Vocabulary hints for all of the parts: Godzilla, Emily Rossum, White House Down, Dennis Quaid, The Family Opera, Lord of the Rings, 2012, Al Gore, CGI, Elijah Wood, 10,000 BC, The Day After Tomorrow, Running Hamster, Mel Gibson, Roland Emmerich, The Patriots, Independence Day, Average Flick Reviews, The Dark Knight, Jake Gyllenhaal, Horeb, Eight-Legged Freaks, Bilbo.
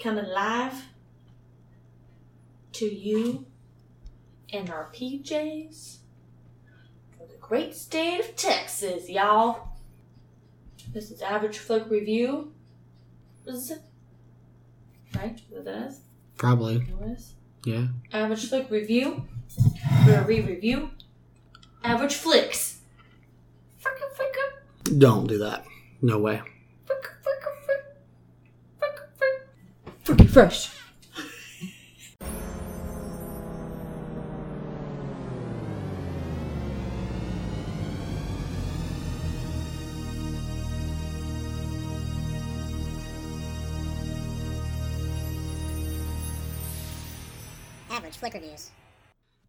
come alive to you in our PJs for the great state of Texas, y'all. This is Average Flick Review. Right? With us? Probably. Yeah. Average Flick Review. We're a re-review. Average Flicks. Frickin' frickin'. Don't do that. No way. Frickin' frickin' frickin' frickin' frickin' fresh. Average Flick Reviews.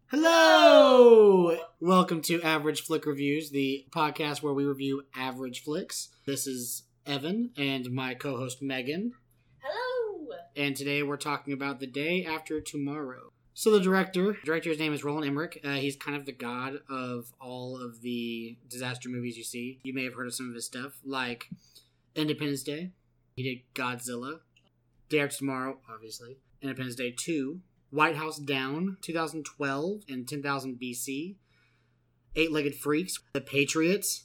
Hello! Welcome to Average Flick Reviews, the podcast where we review average flicks. This is Evan and my co-host Megan. Hello! And today we're talking about The Day After Tomorrow. So the director's name is Roland Emmerich. He's kind of the god of all of the disaster movies you see. You may have heard of some of his stuff, like Independence Day. He did Godzilla. Day After Tomorrow, obviously. Independence Day 2. White House Down, 2012, and 10,000 BC, Eight-Legged Freaks, The Patriots.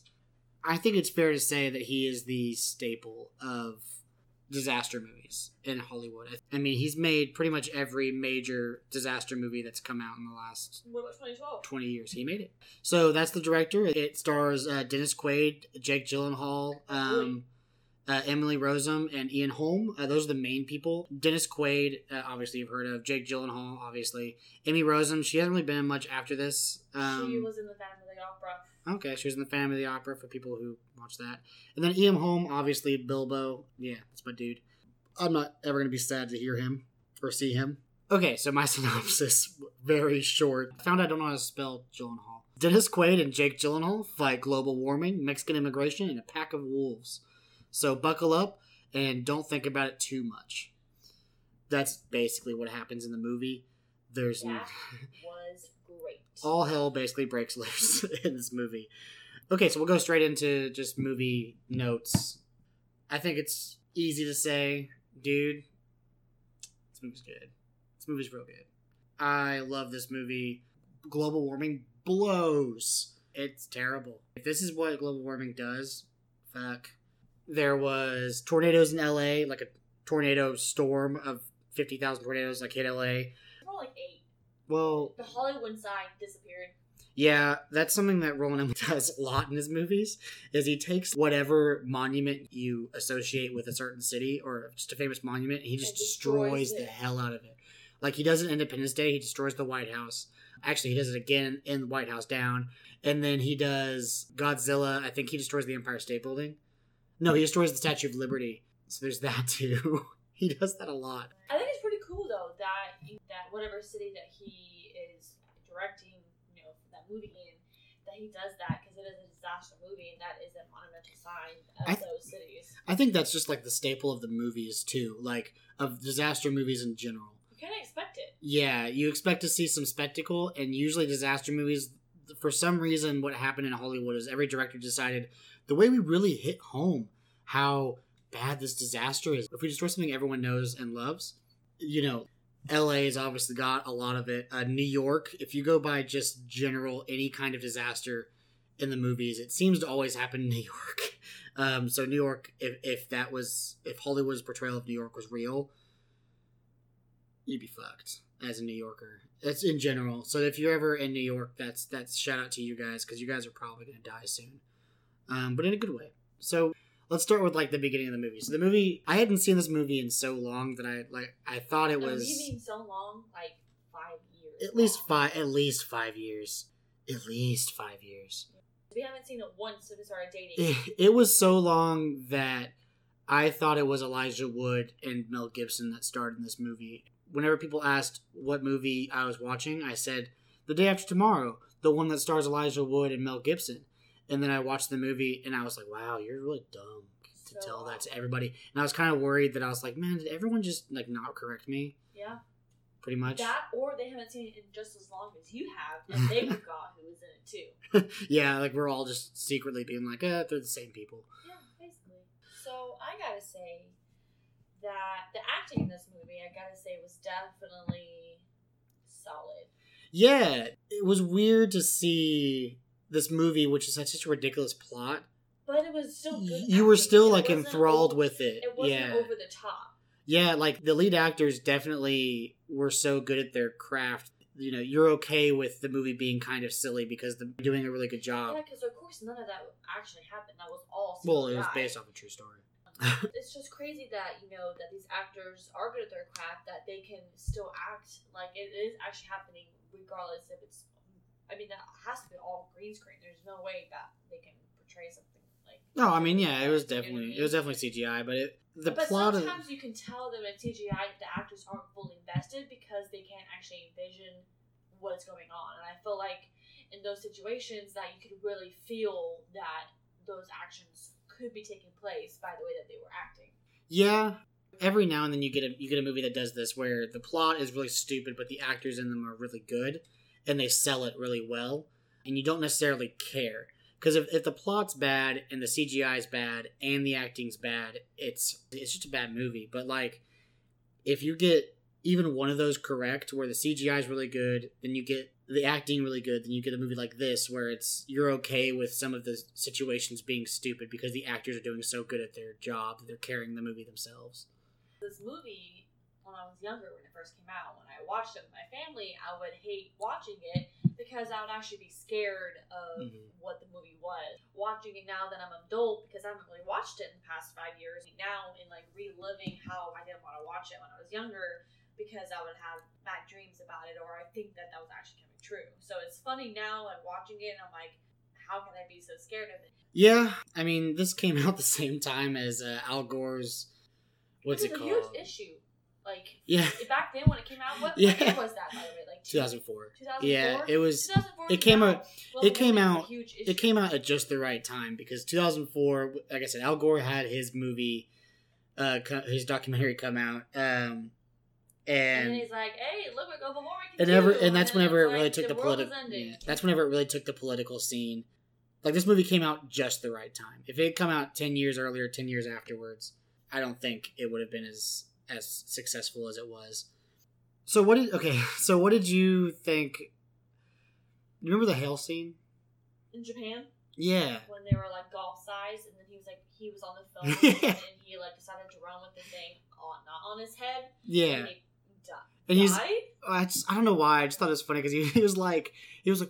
I think it's fair to say that he is the staple of disaster movies in Hollywood. I mean, he's made pretty much every major disaster movie that's come out in the last 20 years. He made it. So that's the director. It stars Dennis Quaid, Jake Gyllenhaal, Emily Rossum, and Ian Holm. Those are the main people. Dennis Quaid, obviously you've heard of. Jake Gyllenhaal, obviously. Emily Rossum, she hasn't really been in much after this. She was in The Family Opera. Okay, she was in The Family Opera for people who watch that. And then Ian Holm, obviously, Bilbo. Yeah, that's my dude. I'm not ever going to be sad to hear him or see him. Okay, so my synopsis, very short. I found I don't know how to spell Gyllenhaal. Dennis Quaid and Jake Gyllenhaal fight global warming, Mexican immigration, and a pack of wolves. So buckle up and don't think about it too much. That's basically what happens in the movie. Was great. All hell basically breaks loose in this movie. Okay, so we'll go straight into just movie notes. I think it's easy to say, dude, this movie's good. This movie's real good. I love this movie. Global warming blows. It's terrible. If this is what global warming does, fuck. There was tornadoes in L.A., like a tornado storm of 50,000 tornadoes, like, hit L.A. More like 8. Well... the Hollywood sign disappeared. Yeah, that's something that Roland Emmerich does a lot in his movies, is he takes whatever monument you associate with a certain city, or just a famous monument, and he just destroys the hell out of it. Like, he does it in Independence Day, he destroys the White House. Actually, he does it again in the White House Down. And then he does Godzilla, I think he destroys the Empire State Building. No, he destroys the Statue of Liberty. So there's that, too. He does that a lot. I think it's pretty cool, though, that whatever city that he is directing, you know, that movie in, that he does that, because it is a disaster movie, and that is a monumental sign of those cities. I think that's just, like, the staple of the movies, too. Like, of disaster movies in general. You kind of expect it. Yeah, you expect to see some spectacle, and usually disaster movies, for some reason, what happened in Hollywood is every director decided... the way we really hit home how bad this disaster is. If we destroy something everyone knows and loves, you know, LA has obviously got a lot of it. New York, if you go by just general, any kind of disaster in the movies, it seems to always happen in New York. So New York, if Hollywood's portrayal of New York was real, you'd be fucked as a New Yorker. That's in general. So if you're ever in New York, that's shout out to you guys, because you guys are probably going to die soon. But in a good way. So let's start with like the beginning of the movie. So the movie, I hadn't seen this movie in so long that I thought it was. You mean so long, like 5 years? At least five years. We haven't seen it once since we started dating. It was so long that I thought it was Elijah Wood and Mel Gibson that starred in this movie. Whenever people asked what movie I was watching, I said The Day After Tomorrow, the one that stars Elijah Wood and Mel Gibson. And then I watched the movie, and I was like, wow, you're really dumb to tell that to everybody. And I was kind of worried that I was like, man, did everyone just, like, not correct me? Yeah. Pretty much. That, or they haven't seen it in just as long as you have, and they forgot who was in it, too. Yeah, like, we're all just secretly being like, they're the same people. Yeah, basically. So, I gotta say that the acting in this movie definitely solid. Yeah, it was weird to see this movie, which is had such a ridiculous plot. But it was still good. You were still, like, enthralled with it. It wasn't over the top. Yeah, like, the lead actors definitely were so good at their craft. You know, you're okay with the movie being kind of silly because they're doing a really good job. Yeah, because, of course, none of that actually happened. That was all CGI. Well, it was based off a true story. It's just crazy that, you know, that these actors are good at their craft, that they can still act like it is actually happening regardless if it's... I mean, that has to be all green screen. There's no way that they can portray something. No, I mean, yeah, it was definitely CGI, but the plot. But sometimes you can tell that it's CGI if the actors aren't fully invested because they can't actually envision what's going on. And I feel like in those situations that you could really feel that those actions could be taking place by the way that they were acting. Yeah, every now and then you get a movie that does this where the plot is really stupid, but the actors in them are really good, and they sell it really well, and you don't necessarily care. Because if the plot's bad, and the CGI is bad, and the acting's bad, it's just a bad movie. But, like, if you get even one of those correct, where the CGI is really good, then you get the acting really good, then you get a movie like this, where you're okay with some of the situations being stupid, because the actors are doing so good at their job that they're carrying the movie themselves. This movie, when I was younger, when it first came out, when I watched it with my family, I would hate watching it, because I would actually be scared of what the movie was. Watching it now that I'm an adult, because I haven't really watched it in the past 5 years, now in like reliving how I didn't want to watch it when I was younger, because I would have bad dreams about it, or I think that was actually coming true. So it's funny now, like watching it, and I'm like, how can I be so scared of it? Yeah, I mean, this came out the same time as Al Gore's, what's it called? Huge issue. Like, yeah. Back then when it came out, what year was that, by the way? Like 2004. 2004? Yeah, it was... 2004 It came out at just the right time, because 2004, like I said, Al Gore had his movie, his documentary come out, and then he's like, hey, look what Global Warming can do. That's whenever it really took the political scene. Like, this movie came out just the right time. If it had come out 10 years earlier, 10 years afterwards, I don't think it would have been as successful as it was. So what did you think? You remember the hail scene? In Japan? Yeah. When they were like golf size, and then he was on the phone and he like decided to run with the thing not on his head. Yeah. And he died? I don't know why. I just thought it was funny because he was like,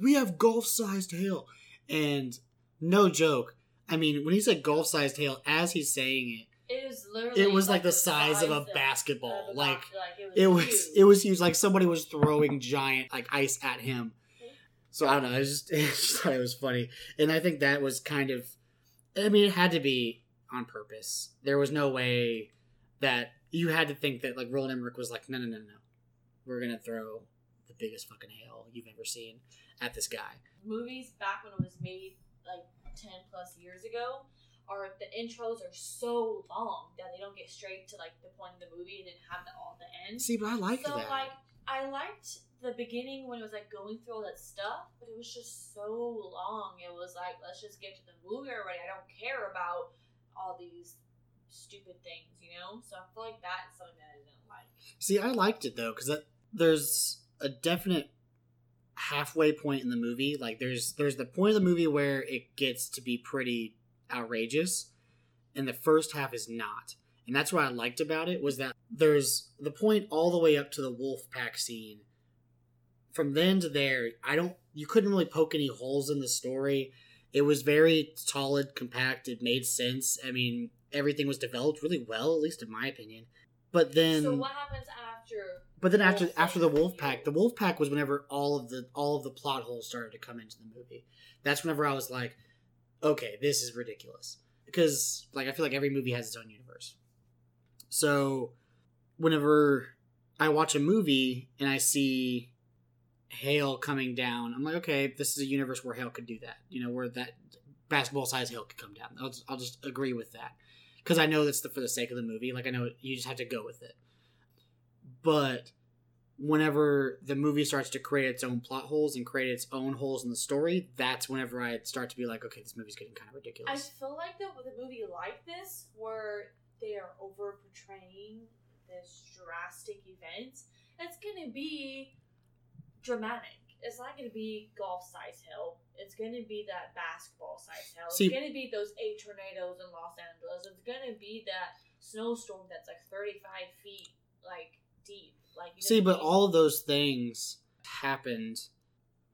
we have golf-sized hail. And no joke. I mean, when he said golf-sized hail, as he's saying it, It was like the size of a basketball. It was huge. Like somebody was throwing giant like ice at him. So I don't know. I just thought it was funny, and I think that was kind of. I mean, it had to be on purpose. There was no way that you had to think that like Roland Emmerich was like, no, we're gonna throw the biggest fucking hail you've ever seen at this guy. Movies back when it was made like 10+ years ago. Or the intros are so long that they don't get straight to like the point of the movie and then have that all at the end. See, but I liked that. So like, I liked the beginning when it was like going through all that stuff, but it was just so long. It was like, let's just get to the movie already. I don't care about all these stupid things, you know? So I feel like that's something that I didn't like. See, I liked it though, because there's a definite halfway point in the movie. Like there's the point of the movie where it gets to be pretty outrageous, and the first half is not, and that's what I liked about it, was that there's the point all the way up to the wolf pack scene. From then to there, you couldn't really poke any holes in the story. It was very solid, compact, it made sense. I mean, everything was developed really well, at least in my opinion. But then, so what happens after? But then after the wolf pack, the wolf pack was whenever all of the plot holes started to come into the movie. That's whenever I was like, okay, this is ridiculous. Because, like, I feel like every movie has its own universe. So, whenever I watch a movie and I see hail coming down, I'm like, okay, this is a universe where hail could do that. You know, where that basketball-sized hail could come down. I'll just agree with that. Because I know that's for the sake of the movie. Like, I know you just have to go with it. But whenever the movie starts to create its own plot holes and create its own holes in the story, that's whenever I start to be like, okay, this movie's getting kind of ridiculous. I feel like that with a movie like this, where they are over portraying this drastic event, it's gonna be dramatic. It's not gonna be golf-sized hail. It's gonna be that basketball-sized hail. It's gonna be those 8 tornadoes in Los Angeles. It's gonna be that snowstorm that's like 35 feet like deep. Like but all of those things happened.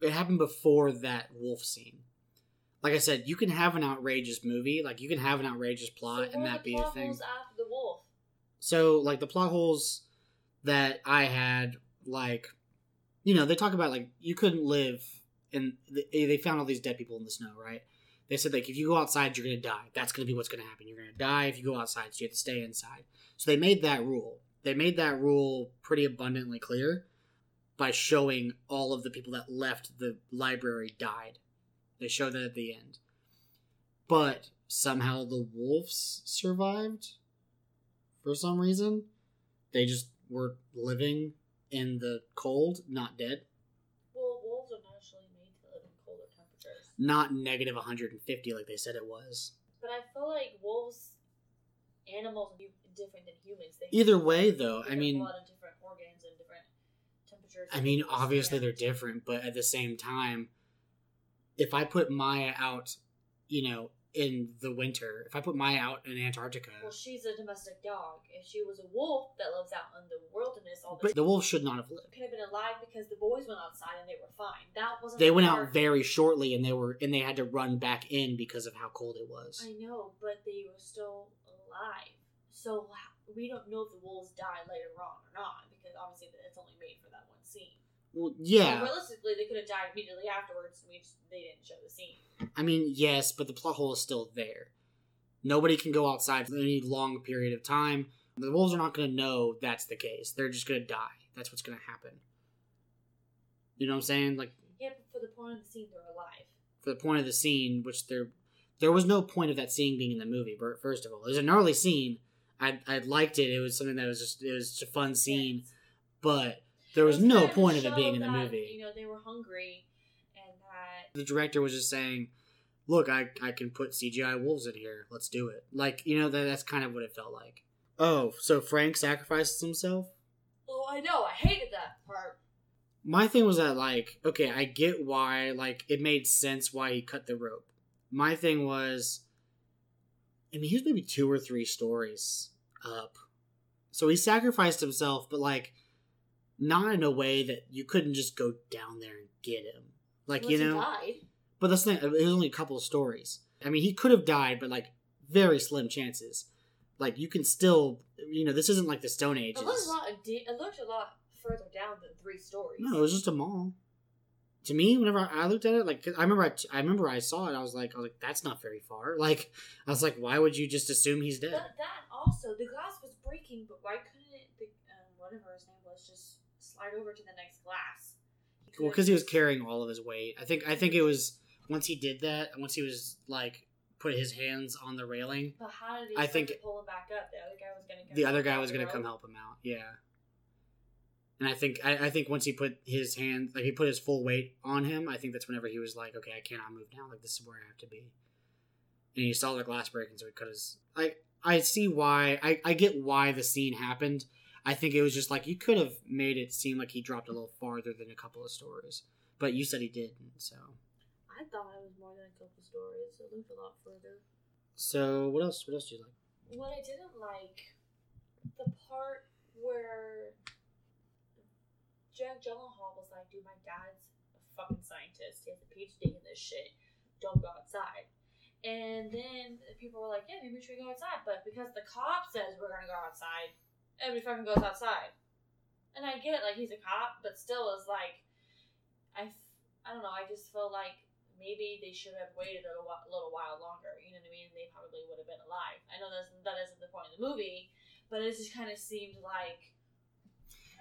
It happened before that wolf scene. Like I said, you can have an outrageous movie, like you can have an outrageous plot, so and that be a thing. Holes after the wolf? So, like, the plot holes that I had, like, you know, they talk about, like, you couldn't live, and they found all these dead people in the snow, right? They said, like, if you go outside, you're going to die. That's going to be what's going to happen. You're going to die if you go outside, so you have to stay inside. So they made that rule. They made that rule pretty abundantly clear by showing all of the people that left the library died. They show that at the end. But somehow the wolves survived for some reason. They just were living in the cold, not dead. Well, wolves are naturally made to live in colder temperatures. Not negative 150 like they said it was. But I feel like wolves, animals are different than humans. Either way, though, I mean, a lot of different organs and different temperatures. I mean, obviously they're different, but at the same time, if I put Maya out, you know, in the winter, if I put Maya out in Antarctica... Well, she's a domestic dog. If she was a wolf that lives out in the wilderness all the time... But the wolf should not have lived. Could have been alive because the boys went outside and they were fine. That wasn't... They went out very shortly and they had to run back in because of how cold it was. I know, but they were still alive. So we don't know if the wolves died later on or not, because obviously it's only made for that one scene. Well, yeah. So realistically, they could have died immediately afterwards, and they didn't show the scene. I mean, yes, but the plot hole is still there. Nobody can go outside for any long period of time. The wolves are not going to know that's the case. They're just going to die. That's what's going to happen. You know what I'm saying? Like, yeah, but for the point of the scene, they're alive. For the point of the scene, which there was no point of that scene being in the movie. First of all, it was a gnarly scene. I liked it. It was something that was just a fun scene, yes. But. There was no point of it being in the movie. You know, they were hungry, and that... The director was just saying, look, I can put CGI wolves in here. Let's do it. Like, you know, that's kind of what it felt like. Oh, so Frank sacrifices himself? Oh, I know. I hated that part. My thing was that, like, okay, I get why, like, it made sense why he cut the rope. My thing was, I mean, he was maybe 2 or 3 stories up. So he sacrificed himself, but, like... Not in a way that you couldn't just go down there and get him. Like, unless you know. He died. But that's not, it was only a couple of stories. I mean, he could have died, but like very slim chances. Like, you can still, you know, this isn't like the Stone Age. It looked a lot further down than 3 stories. No, it was just a mall. To me, whenever I looked at it, like, cause I remember I saw it, I was like, that's not very far. Like, I was like, why would you just assume he's dead? But that also, the glass was breaking, but why couldn't the whatever his name was just slide over to the next glass? Well, because he was carrying all of his weight. I think it was once he did that, once he was like put his hands on the railing. But how did he pull him back up? The other guy was gonna come help him out. Yeah. And I think once he put his hand, like he put his full weight on him, I think that's whenever he was like, okay, I cannot move now. Like, this is where I have to be. And he saw the glass breaking, so he cut his. I see why. I get why the scene happened. I think it was just like, you could have made it seem like he dropped a little farther than a couple of stories. But you said he didn't, so. I thought it was more than a couple of stories. It looked a lot further. So, what else do you like? What I didn't like, the part where Jake Gyllenhaal was like, dude, my dad's a fucking scientist. He has a PhD in this shit. Don't go outside. And then people were like, yeah, maybe we should go outside. But because the cop says we're going to go outside, everybody fucking goes outside. And I get it, like, he's a cop, but still is like, I don't know, I just feel like maybe they should have waited a little while longer, you know what I mean? They probably would have been alive. I know that isn't the point of the movie, but it just kind of seemed like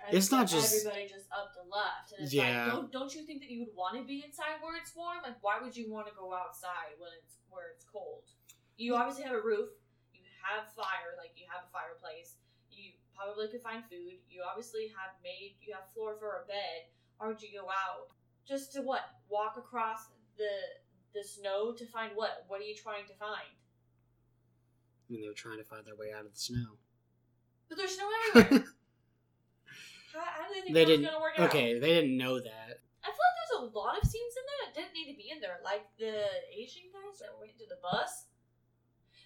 it's not just everybody just up to left. And it's like, don't you think that you would want to be inside where it's warm? Like, why would you want to go outside when it's where it's cold? You obviously have a roof, you have fire, like you have a fireplace, you probably could find food. You obviously you have floor for a bed. Why would you go out? Just to what? Walk across the snow to find what? What are you trying to find? I mean, they were trying to find their way out of the snow. But there's snow everywhere. How do they think it was going to work out. Okay, they didn't know that. I feel like there's a lot of scenes in there that didn't need to be in there. Like the Asian guys that went to the bus.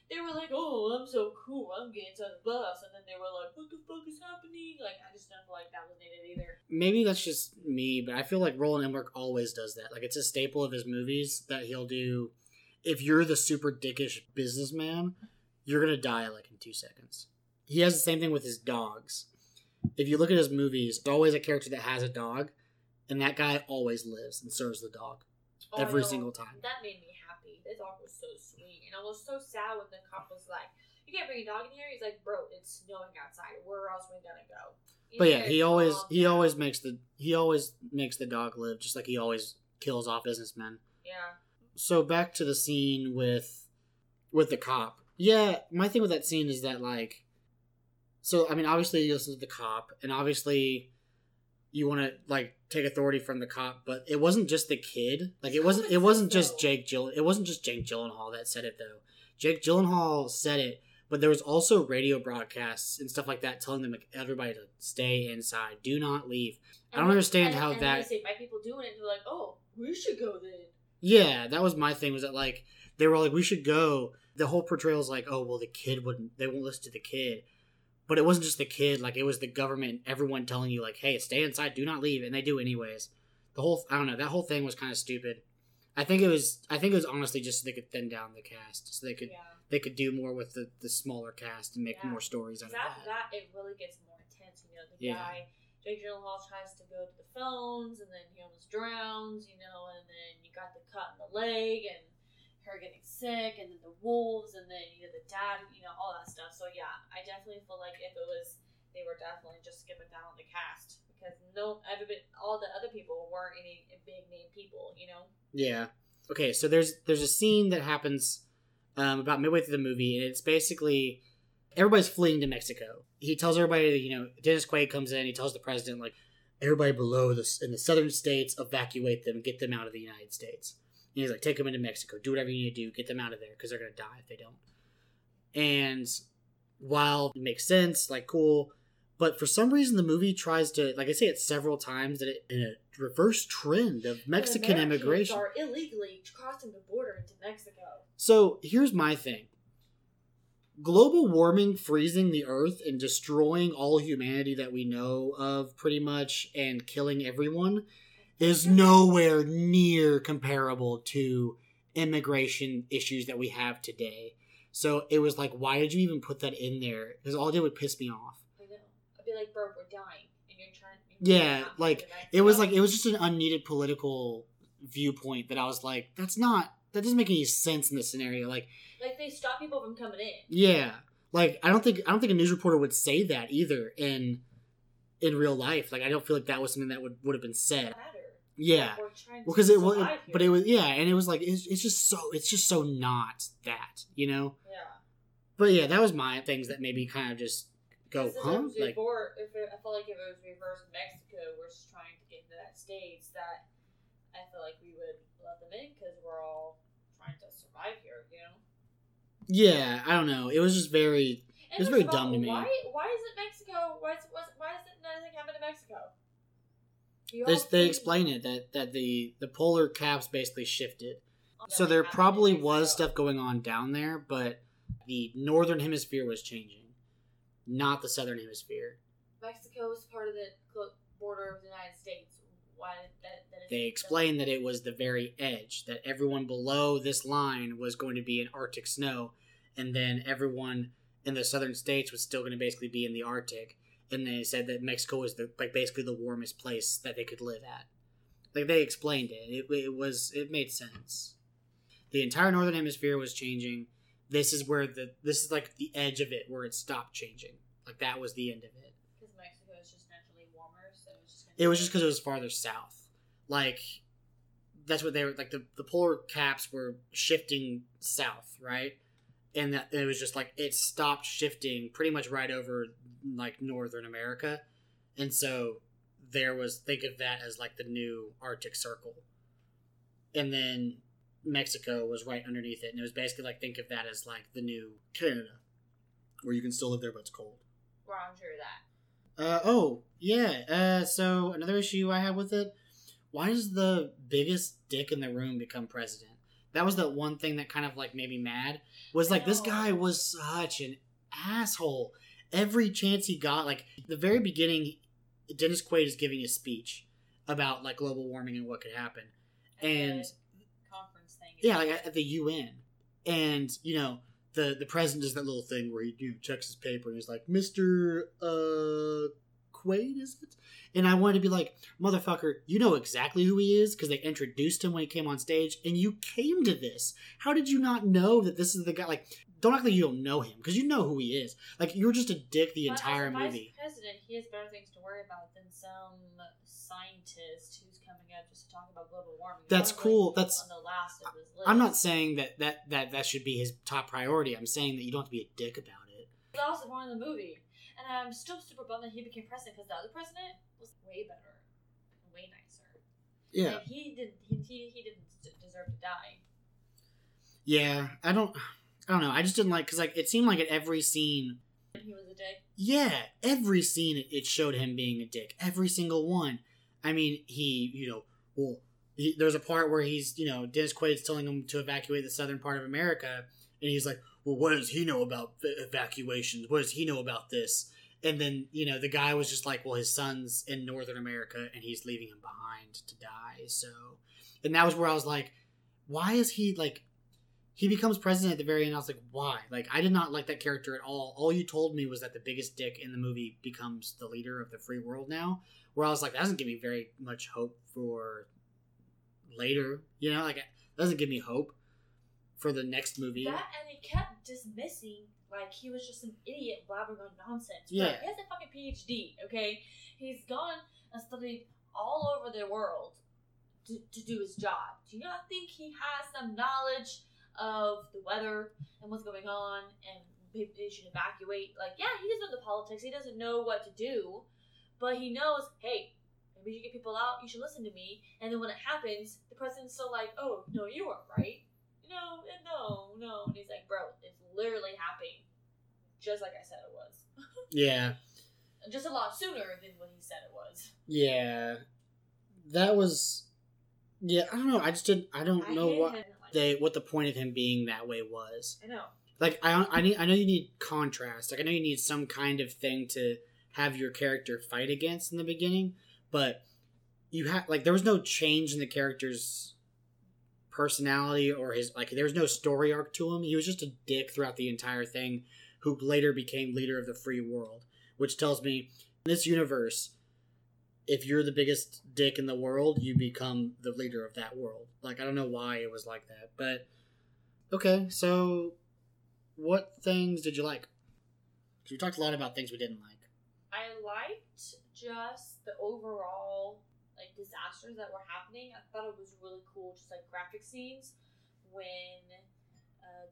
They were like, oh, I'm so cool, I'm getting to the bus. And then they were like, what the fuck is happening? Like, I just don't feel like that was needed either. Maybe that's just me, but I feel like Roland Emmerich always does that. Like, it's a staple of his movies that he'll do. If you're the super dickish businessman, you're going to die, like, in 2 seconds. He has the same thing with his dogs. If you look at his movies, there's always a character that has a dog, and that guy always lives and serves the dog. Oh, every single time. That made me happy. The dog was so sweet. And I was so sad when the cop was like, you can't bring a dog in here. He's like, bro, it's snowing outside. Where else are we gonna go? You but yeah, he always makes the dog live, just like he always kills off businessmen. Yeah. So back to the scene with the cop. Yeah, my thing with that scene is that, like, so I mean, obviously you listen to the cop, and obviously you want to, like, take authority from the cop, but it wasn't just the kid. Like, it wasn't just Jake Gyllenhaal that said it, though. Jake Gyllenhaal said it, but there was also radio broadcasts and stuff like that telling them, like, everybody to stay inside, do not leave. And I don't understand how that. They say my people doing it, and they're like, oh, we should go then. Yeah, that was my thing. Was that, like, they were all like, we should go. The whole portrayal is like, oh well, the kid wouldn't. They won't listen to the kid. But it wasn't just the kid, like, it was the government and everyone telling you, like, hey, stay inside, do not leave, and they do anyways. I don't know, that whole thing was kind of stupid. I think it was honestly just so they could thin down the cast, so they could do more with the smaller cast and make more stories out of that. That, it really gets more intense, you know, the guy, Jake Gyllenhaal tries to go to the phones, and then he almost drowns, you know, and then you got the cut in the leg, and her getting sick, and then the wolves, and then, you know, the dad, you know, all that stuff. So yeah, I definitely feel like if it was, they were definitely just skipping down on the cast, because all the other people weren't any big name people, you know. Yeah. Okay. So there's a scene that happens about midway through the movie, and it's basically everybody's fleeing to Mexico. He tells everybody that, you know, Dennis Quaid comes in. He tells the president, like, everybody below this in the southern states, evacuate them, get them out of the United States. And he's like, take them into Mexico. Do whatever you need to do. Get them out of there, because they're going to die if they don't. And while it makes sense, like, cool. But for some reason, the movie tries to, like I say it several times, that in a reverse trend of Mexican immigration. Are illegally crossing the border into Mexico. So here's my thing. Global warming, freezing the earth, and destroying all humanity that we know of, pretty much, and killing everyone is nowhere near comparable to immigration issues that we have today. So it was like, why did you even put that in there? Because all it did would piss me off. I know. I'd be like, bro, we're dying. And you're trying to... Yeah, like, it was just an unneeded political viewpoint that I was like, that doesn't make any sense in this scenario. Like, they stop people from coming in. Yeah. Like, I don't think a news reporter would say that either in real life. Like, I don't feel like that was something that would have been said. Yeah, because it's just so not that, you know. Yeah, but yeah, that was my things that maybe kind of just go home. Like, I feel like if it was reverse Mexico, we're just trying to get into that stage that I feel like we would let them in because we're all trying to survive here, you know. Yeah, I don't know. It was just very, and it was very dumb to me. Why is it Mexico? Why is it nothing happened to Mexico? They explain it that the polar caps basically shifted. So there probably was stuff going on down there, but the northern hemisphere was changing, not the southern hemisphere. Mexico is part of the border of the United States. Why that they explained that it was the very edge, that everyone below this line was going to be in Arctic snow, and then everyone in the southern states was still going to basically be in the Arctic. And they said that Mexico was basically the warmest place that they could live at. Like, they explained it. It made sense. The entire northern hemisphere was changing. This is like the edge of it where it stopped changing. Like, that was the end of it. Because Mexico is just naturally warmer, so it was just. It was just because it was farther south. Like, that's what they were like. The polar caps were shifting south, right? And that it was just like it stopped shifting pretty much right over like northern America, and so think of that as like the new Arctic Circle, and then Mexico was right underneath it, and it was basically like think of that as like the new Canada, where you can still live there but it's cold. Roger that. So another issue I had with it, why does the biggest dick in the room become president? That was the one thing that kind of like made me mad, was like, this guy was such an asshole. Every chance he got, like the very beginning, Dennis Quaid is giving a speech about like global warming and what could happen. And conference thing. Yeah, like at the UN. And, you know, the president does that little thing where he checks his paper and he's like, Mr. Quaid, is it? And I wanted to be like, motherfucker, you know exactly who he is because they introduced him when he came on stage and you came to this. How did you not know that this is the guy? Like, don't act like you don't know him because you know who he is. Like, you were just a dick the entire movie. As president, he has better things to worry about than some scientist who's coming up just to talk about global warming. That's cool. That's on the last of his list. I'm not saying that should be his top priority. I'm saying that you don't have to be a dick about it. He's also one in the movie. And I'm still super bummed that he became president because the other president was way better, way nicer. Yeah, and he didn't deserve to die. Yeah, I don't know. I just didn't like because like it seemed like at every scene he was a dick. Yeah, every scene it showed him being a dick. Every single one. I mean, there's a part where he's Dennis Quaid's telling him to evacuate the southern part of America, and he's like, well, what does he know about evacuations? What does he know about this? And then, the guy was just like, well, his son's in Northern America and he's leaving him behind to die. So, and that was where I was like, why is he like, he becomes president at the very end. I was like, why? Like, I did not like that character at all. All you told me was that the biggest dick in the movie becomes the leader of the free world now, where I was like, that doesn't give me very much hope for later. Like, that doesn't give me hope for the next movie. That, and he kept dismissing, like, he was just an idiot blabbering on nonsense. Yeah. But he has a fucking PhD, okay? He's gone and studied all over the world to do his job. Do you not think he has some knowledge of the weather and what's going on and maybe they should evacuate? Like, yeah, he doesn't know the politics. He doesn't know what to do. But he knows, hey, maybe you should get people out. You should listen to me. And then when it happens, the president's still like, oh, no, you are right. No. And he's like, bro, it's literally happening. Just like I said it was. Yeah. Just a lot sooner than what he said it was. Yeah. That was... Yeah, I don't know. I don't know what the point of him being that way was. I know. Like, I know you need contrast. Like, I know you need some kind of thing to have your character fight against in the beginning. But you have... Like, there was no change in the character's personality or his, like, there was no story arc to him. He was just a dick throughout the entire thing who later became leader of the free world, which tells me in this universe, if you're the biggest dick in the world, you become the leader of that world. Like, I don't know why it was like that, but okay. So what things did you like? Because we talked a lot about things we didn't like. I liked just the overall like disasters that were happening. I thought it was really cool, just like graphic scenes when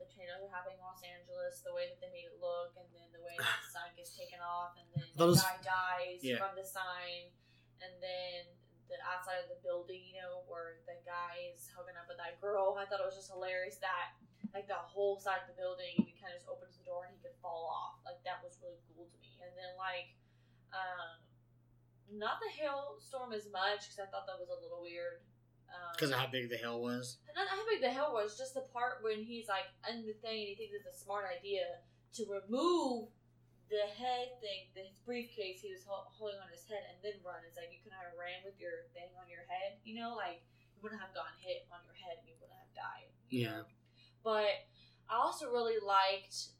the tornadoes were happening in Los Angeles, the way that they made it look, and then the way that the sign gets taken off, and then the guy dies from the sign, and then the outside of the building, where the guy is hooking up with that girl. I thought it was just hilarious that like the whole side of the building, he kind of just opens the door and he could fall off. Like, that was really cool to me. And then like, not the hailstorm as much, because I thought that was a little weird. Because of how big the hail was? Not how big the hail was, just the part when he's like in the thing and he thinks it's a smart idea to remove the head thing, the briefcase he was holding on his head, and then run. It's like you could have ran with your thing on your head, like you wouldn't have gotten hit on your head and you wouldn't have died. Yeah. But I also really liked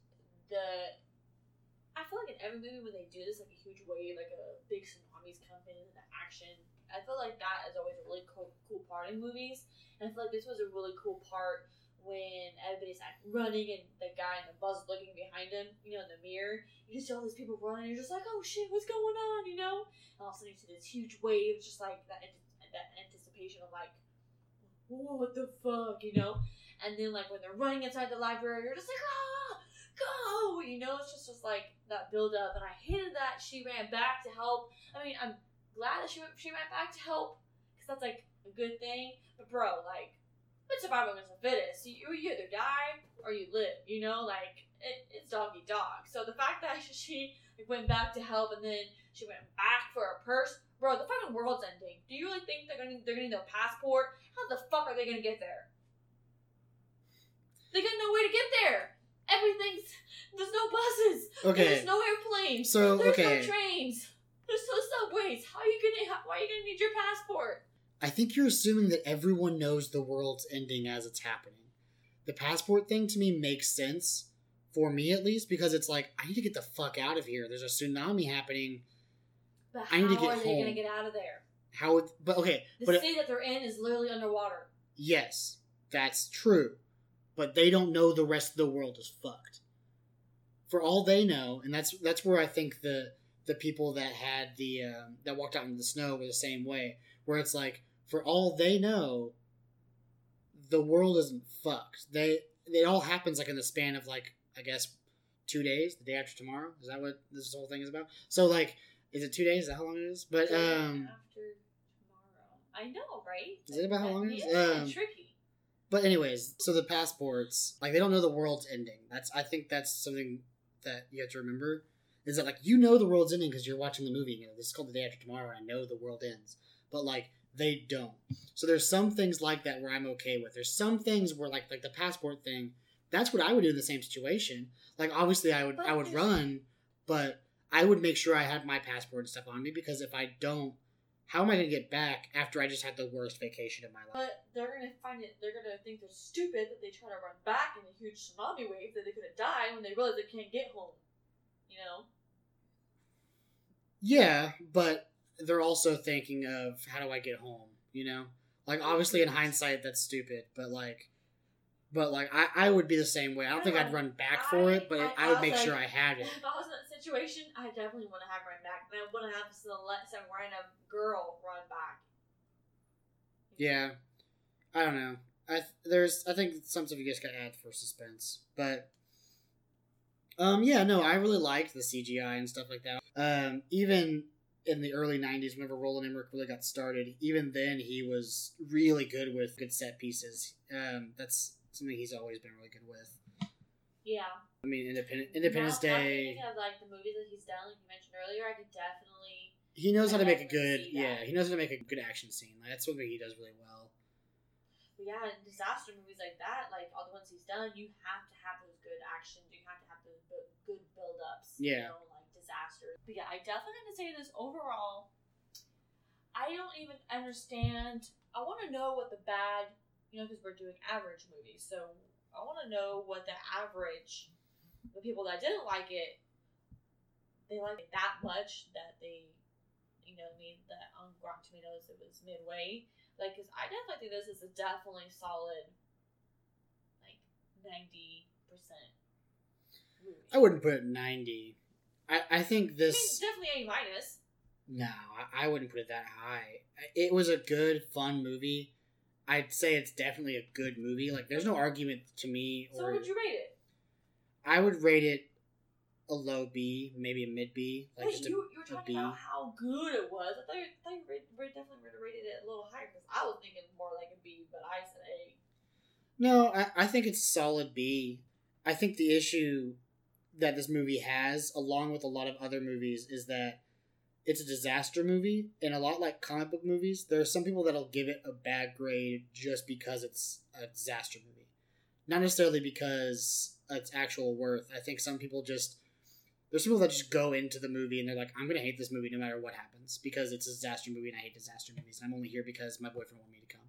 I feel like in every movie when they do this, like a huge wave, like a big tsunami's coming into action, I feel like that is always a really cool part in movies. And I feel like this was a really cool part when everybody's like running and the guy in the bus is looking behind him, in the mirror. You just see all these people running and you're just like, oh shit, what's going on, And all of a sudden you see this huge wave, just like that anticipation of like, whoa, what the fuck, And then like when they're running inside the library, you're just like, ah! Go! It's just like that build up, and I hated that she ran back to help. I mean, I'm glad that she ran back to help, because that's like a good thing, but bro, like, it's survival against the fittest. You either die or you live, like, it's doggy dog. So the fact that she went back to help and then she went back for her purse, bro, the fucking world's ending. Do you really think they're gonna need their passport? How the fuck are they gonna get there? They got no way to get there. There's no buses. Okay. There's no airplanes. There's no trains. There's no subways. Why are you gonna need your passport? I think you're assuming that everyone knows the world's ending as it's happening. The passport thing to me makes sense, for me at least, because it's like, I need to get the fuck out of here. There's a tsunami happening. But I need to get home. How are they going to get out of there? The city that they're in is literally underwater. Yes, that's true. But they don't know the rest of the world is fucked. For all they know, and that's where I think the people that had that walked out into the snow were the same way, where it's like, for all they know, the world isn't fucked. It all happens like in the span of like, I guess, 2 days, the day after tomorrow. Is that what this whole thing is about? So like, is it 2 days? Is that how long it is? But day after tomorrow. I know, right? Is it about how long it is? Yeah, tricky. But anyways, so the passports, like, they don't know the world's ending. I think that's something that you have to remember, is that like, you know the world's ending because you're watching the movie. You know, this is called The Day After Tomorrow, and I know the world ends. But like, they don't. So there's some things like that where I'm okay with. There's some things where like the passport thing, that's what I would do in the same situation. Like, obviously I would run, but I would make sure I had my passport and stuff on me, because if I don't, how am I going to get back after I just had the worst vacation of my life? But they're going to think they're stupid that they try to run back in a huge tsunami wave that they could have died when they realize they can't get home. You know? Yeah, but they're also thinking of, how do I get home, you know? Like, obviously in hindsight, that's stupid, but I would be the same way. I don't think I'd run back for it, but I would make sure I had it. If I was in that situation, I definitely wouldn't have run back. And I wouldn't have let some random girl run back. Yeah. I don't know. I think some stuff you guys gotta add for suspense, but I really liked the CGI and stuff like that. Even in the early 90s, whenever Roland Emmerich really got started, even then he was really good with good set pieces. That's something he's always been really good with. Yeah. I mean, Independence Day. Now, like, the movies that he's done, like you mentioned earlier, I could definitely... He knows how to make a good... Yeah, he knows how to make a good action scene. Like, that's something he does really well. But yeah, in disaster movies like that, like all the ones he's done, you have to have those good actions. You have to have those good build-ups. Yeah. You know? Disaster. But yeah, I definitely have to say this overall, I don't even understand. I want to know what the bad, you know, because we're doing average movies, so I want to know what the people that didn't like it, they liked it that much that they, you know what I mean, that on Rotten Tomatoes it was midway. Like, because I definitely think this is a definitely solid, like, 90% movie. I wouldn't put it 90. I think this... I mean, definitely A-. No, I wouldn't put it that high. It was a good, fun movie. I'd say it's definitely a good movie. Like, there's no argument to me. So would you rate it? I would rate it a low B, maybe a mid B. Like, wait, you were talking about how good it was. I thought you definitely would have rated it a little higher, because I was thinking more like a B, but I said A. No, I think it's solid B. I think the issue that this movie has, along with a lot of other movies, is that it's a disaster movie, and a lot like comic book movies, there are some people that'll give it a bad grade just because it's a disaster movie. Not necessarily because it's actual worth. I think some people just... There's people that just go into the movie and they're like, I'm going to hate this movie no matter what happens, because it's a disaster movie and I hate disaster movies, and I'm only here because my boyfriend wanted me to come.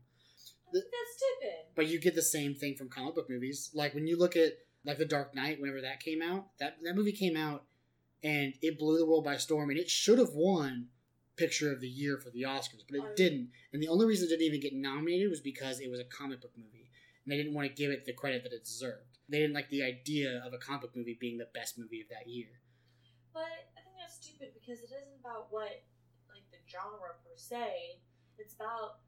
That's stupid. But you get the same thing from comic book movies. Like, when you look at The Dark Knight, whenever that came out, that movie came out and it blew the world by storm, and it should have won Picture of the Year for the Oscars, but it didn't. And the only reason it didn't even get nominated was because it was a comic book movie, and they didn't want to give it the credit that it deserved. They didn't like the idea of a comic book movie being the best movie of that year. But I think that's stupid, because it isn't about what, like, the genre per se. It's about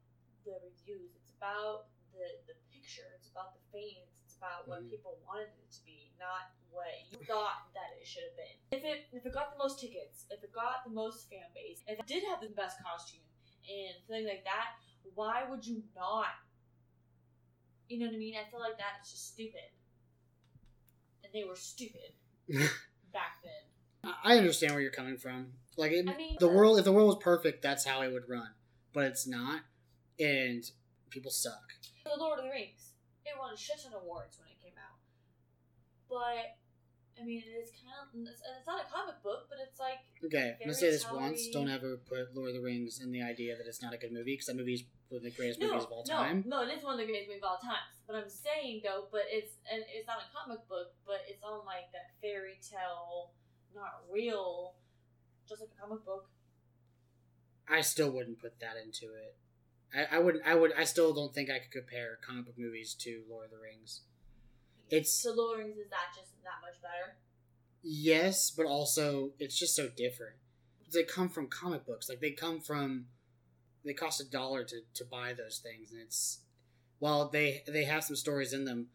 the reviews. It's about the picture. It's about the fans. About what people wanted it to be, not what you thought that it should have been. If it got the most tickets, if it got the most fan base, if it did have the best costume and things like that, why would you not? You know what I mean? I feel like that's just stupid. and they were stupid back then. I understand where you're coming from. Like, it, I mean, the world, if the world was perfect, that's how it would run. But it's not, and people suck. The Lord of the Rings, it won a shit ton of awards when it came out. But, I mean, it's kind of, it's not a comic book, but it's like... Okay, I'm going to say this once. Don't ever put Lord of the Rings in the idea that it's not a good movie, because that movie is one of the greatest movies of all time. No, it is one of the greatest movies of all time. But I'm saying, though, but it's not a comic book, but it's on, like, that fairy tale, not real, just like a comic book. I still wouldn't put that into it. I still don't think I could compare comic book movies to Lord of the Rings. So Lord of the Rings is that just that much better? Yes, but also it's just so different. They come from comic books. Like, they cost $1 to buy those things, and it's, while they have some stories in them,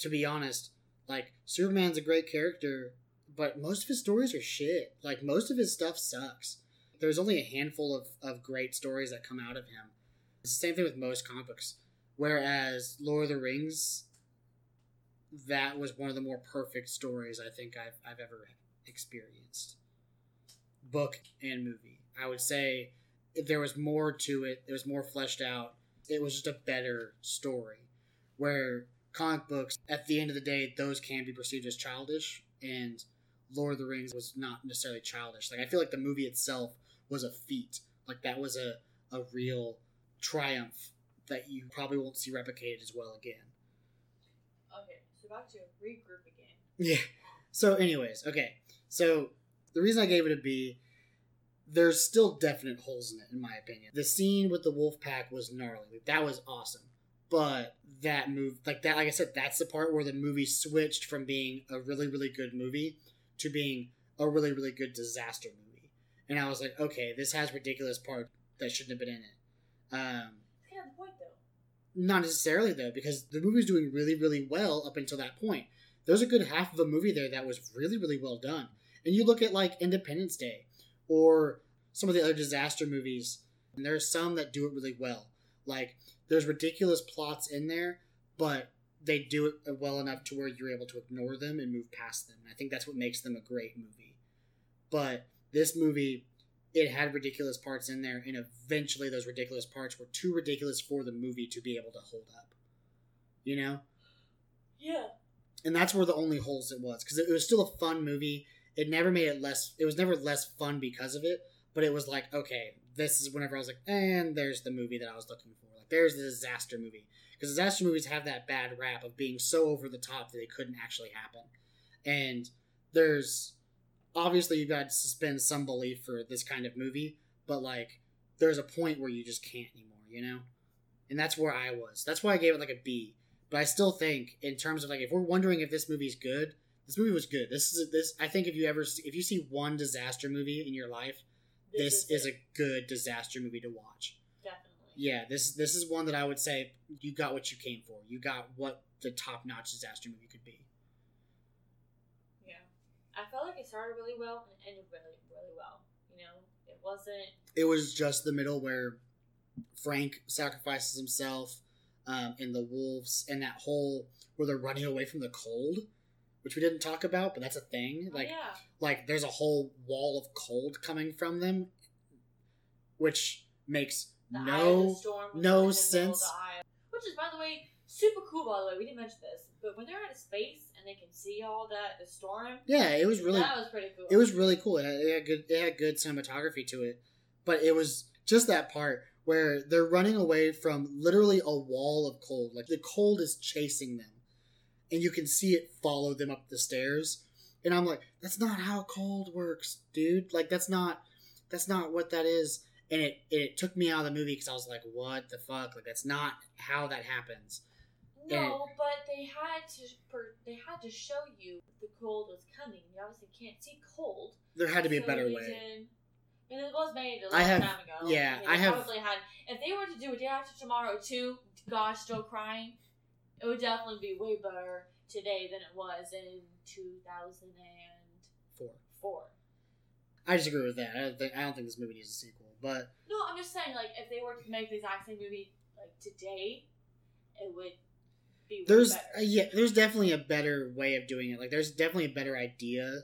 to be honest, like, Superman's a great character, but most of his stories are shit. Like, most of his stuff sucks. There's only a handful of great stories that come out of him. It's the same thing with most comic books. Whereas Lord of the Rings, that was one of the more perfect stories I think I've ever experienced. Book and movie. I would say there was more to it. It was more fleshed out. It was just a better story. Where comic books, at the end of the day, those can be perceived as childish. And Lord of the Rings was not necessarily childish. Like, I feel like the movie itself was a feat. Like, that was a real triumph that you probably won't see replicated as well again. Okay, so back to regroup again. Yeah. So anyways, okay. So the reason I gave it a B, there's still definite holes in it, in my opinion. The scene with the wolf pack was gnarly. That was awesome. But that move, like I said, that's the part where the movie switched from being a really, really good movie to being a really, really good disaster movie. And I was like, okay, this has ridiculous parts that shouldn't have been in it. It's kind of the point, though. Not necessarily, though, because the movie's doing really, really well up until that point. There's a good half of a movie there that was really, really well done. And you look at, like, Independence Day or some of the other disaster movies, and there are some that do it really well. Like, there's ridiculous plots in there, but they do it well enough to where you're able to ignore them and move past them. And I think that's what makes them a great movie. But this movie, it had ridiculous parts in there, and eventually those ridiculous parts were too ridiculous for the movie to be able to hold up. You know? Yeah. And that's where the only holes it was, because it was still a fun movie. It never made it less... It was never less fun because of it, but it was like, okay, this is whenever I was like, and there's the movie that I was looking for. Like, there's the disaster movie. Because disaster movies have that bad rap of being so over the top that they couldn't actually happen. And there's... Obviously, you've got to suspend some belief for this kind of movie, but, like, there's a point where you just can't anymore, you know? And that's where I was. That's why I gave it, like, a B. But I still think, in terms of, like, if we're wondering if this movie's good, this movie was good. I think if you see one disaster movie in your life, this is a good disaster movie to watch. Definitely. Yeah, this is one that I would say you got what you came for. You got what the top-notch disaster movie could be. I felt like it started really well and it ended really, really well. You know, it wasn't... It was just the middle where Frank sacrifices himself and the wolves and that whole... Where they're running away from the cold, which we didn't talk about, but that's a thing. Like, yeah. Like, there's a whole wall of cold coming from them, which makes no sense. Which is, by the way, super cool, by the way. We didn't mention this, but when they're out of space... And they can see all that, the storm. Yeah, it was really... That was pretty cool. It was really cool. It had good cinematography to it. But it was just that part where they're running away from literally a wall of cold. Like, the cold is chasing them. And you can see it follow them up the stairs. And I'm like, that's not how cold works, dude. Like, that's not what that is. And it took me out of the movie because I was like, what the fuck? Like, that's not how that happens. No, but they had to show you the cold was coming. You obviously can't see cold. There had to be a better way. And it was made a long time ago. Yeah, If they were to do A Day After Tomorrow 2, gosh, still crying, it would definitely be way better today than it was in 2004. I disagree with that. I don't think this movie needs a sequel. But no, I'm just saying, like, if they were to make the exact same movie like today, it would... be better. Yeah, there's definitely a better way of doing it. Like, there's definitely a better idea.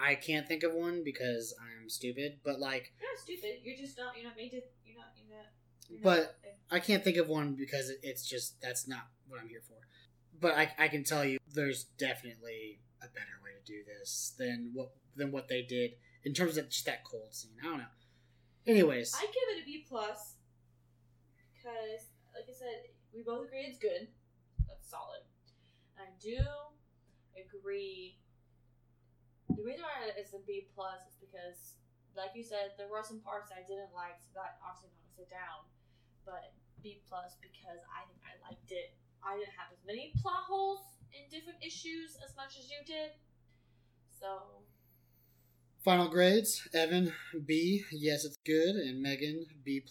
I can't think of one because I'm stupid. But like, you're not stupid. You're just not. You're not made to. You're not in that. But I can't think of one because it's just, that's not what I'm here for. But I can tell you there's definitely a better way to do this than what they did in terms of just that cold scene. I don't know. Anyways. I give it a B+, because, like I said, we both agree it's good. That's solid. I do agree. The reason why it's a B+ is because, like you said, there were some parts I didn't like, so that obviously knocked it down. But B+ because I think I liked it. I didn't have as many plot holes in different issues as much as you did. So. Final grades. Evan, B. Yes, it's good. And Megan, B+.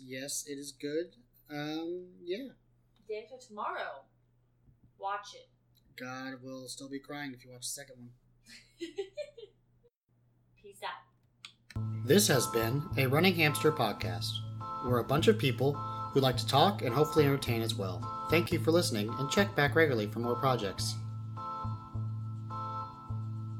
Yes, it is good. Yeah. Day After Tomorrow. Watch it. God will still be crying if you watch the second one. Peace out. This has been a Running Hamster podcast. We're a bunch of people who like to talk and hopefully entertain as well. Thank you for listening, and check back regularly for more projects.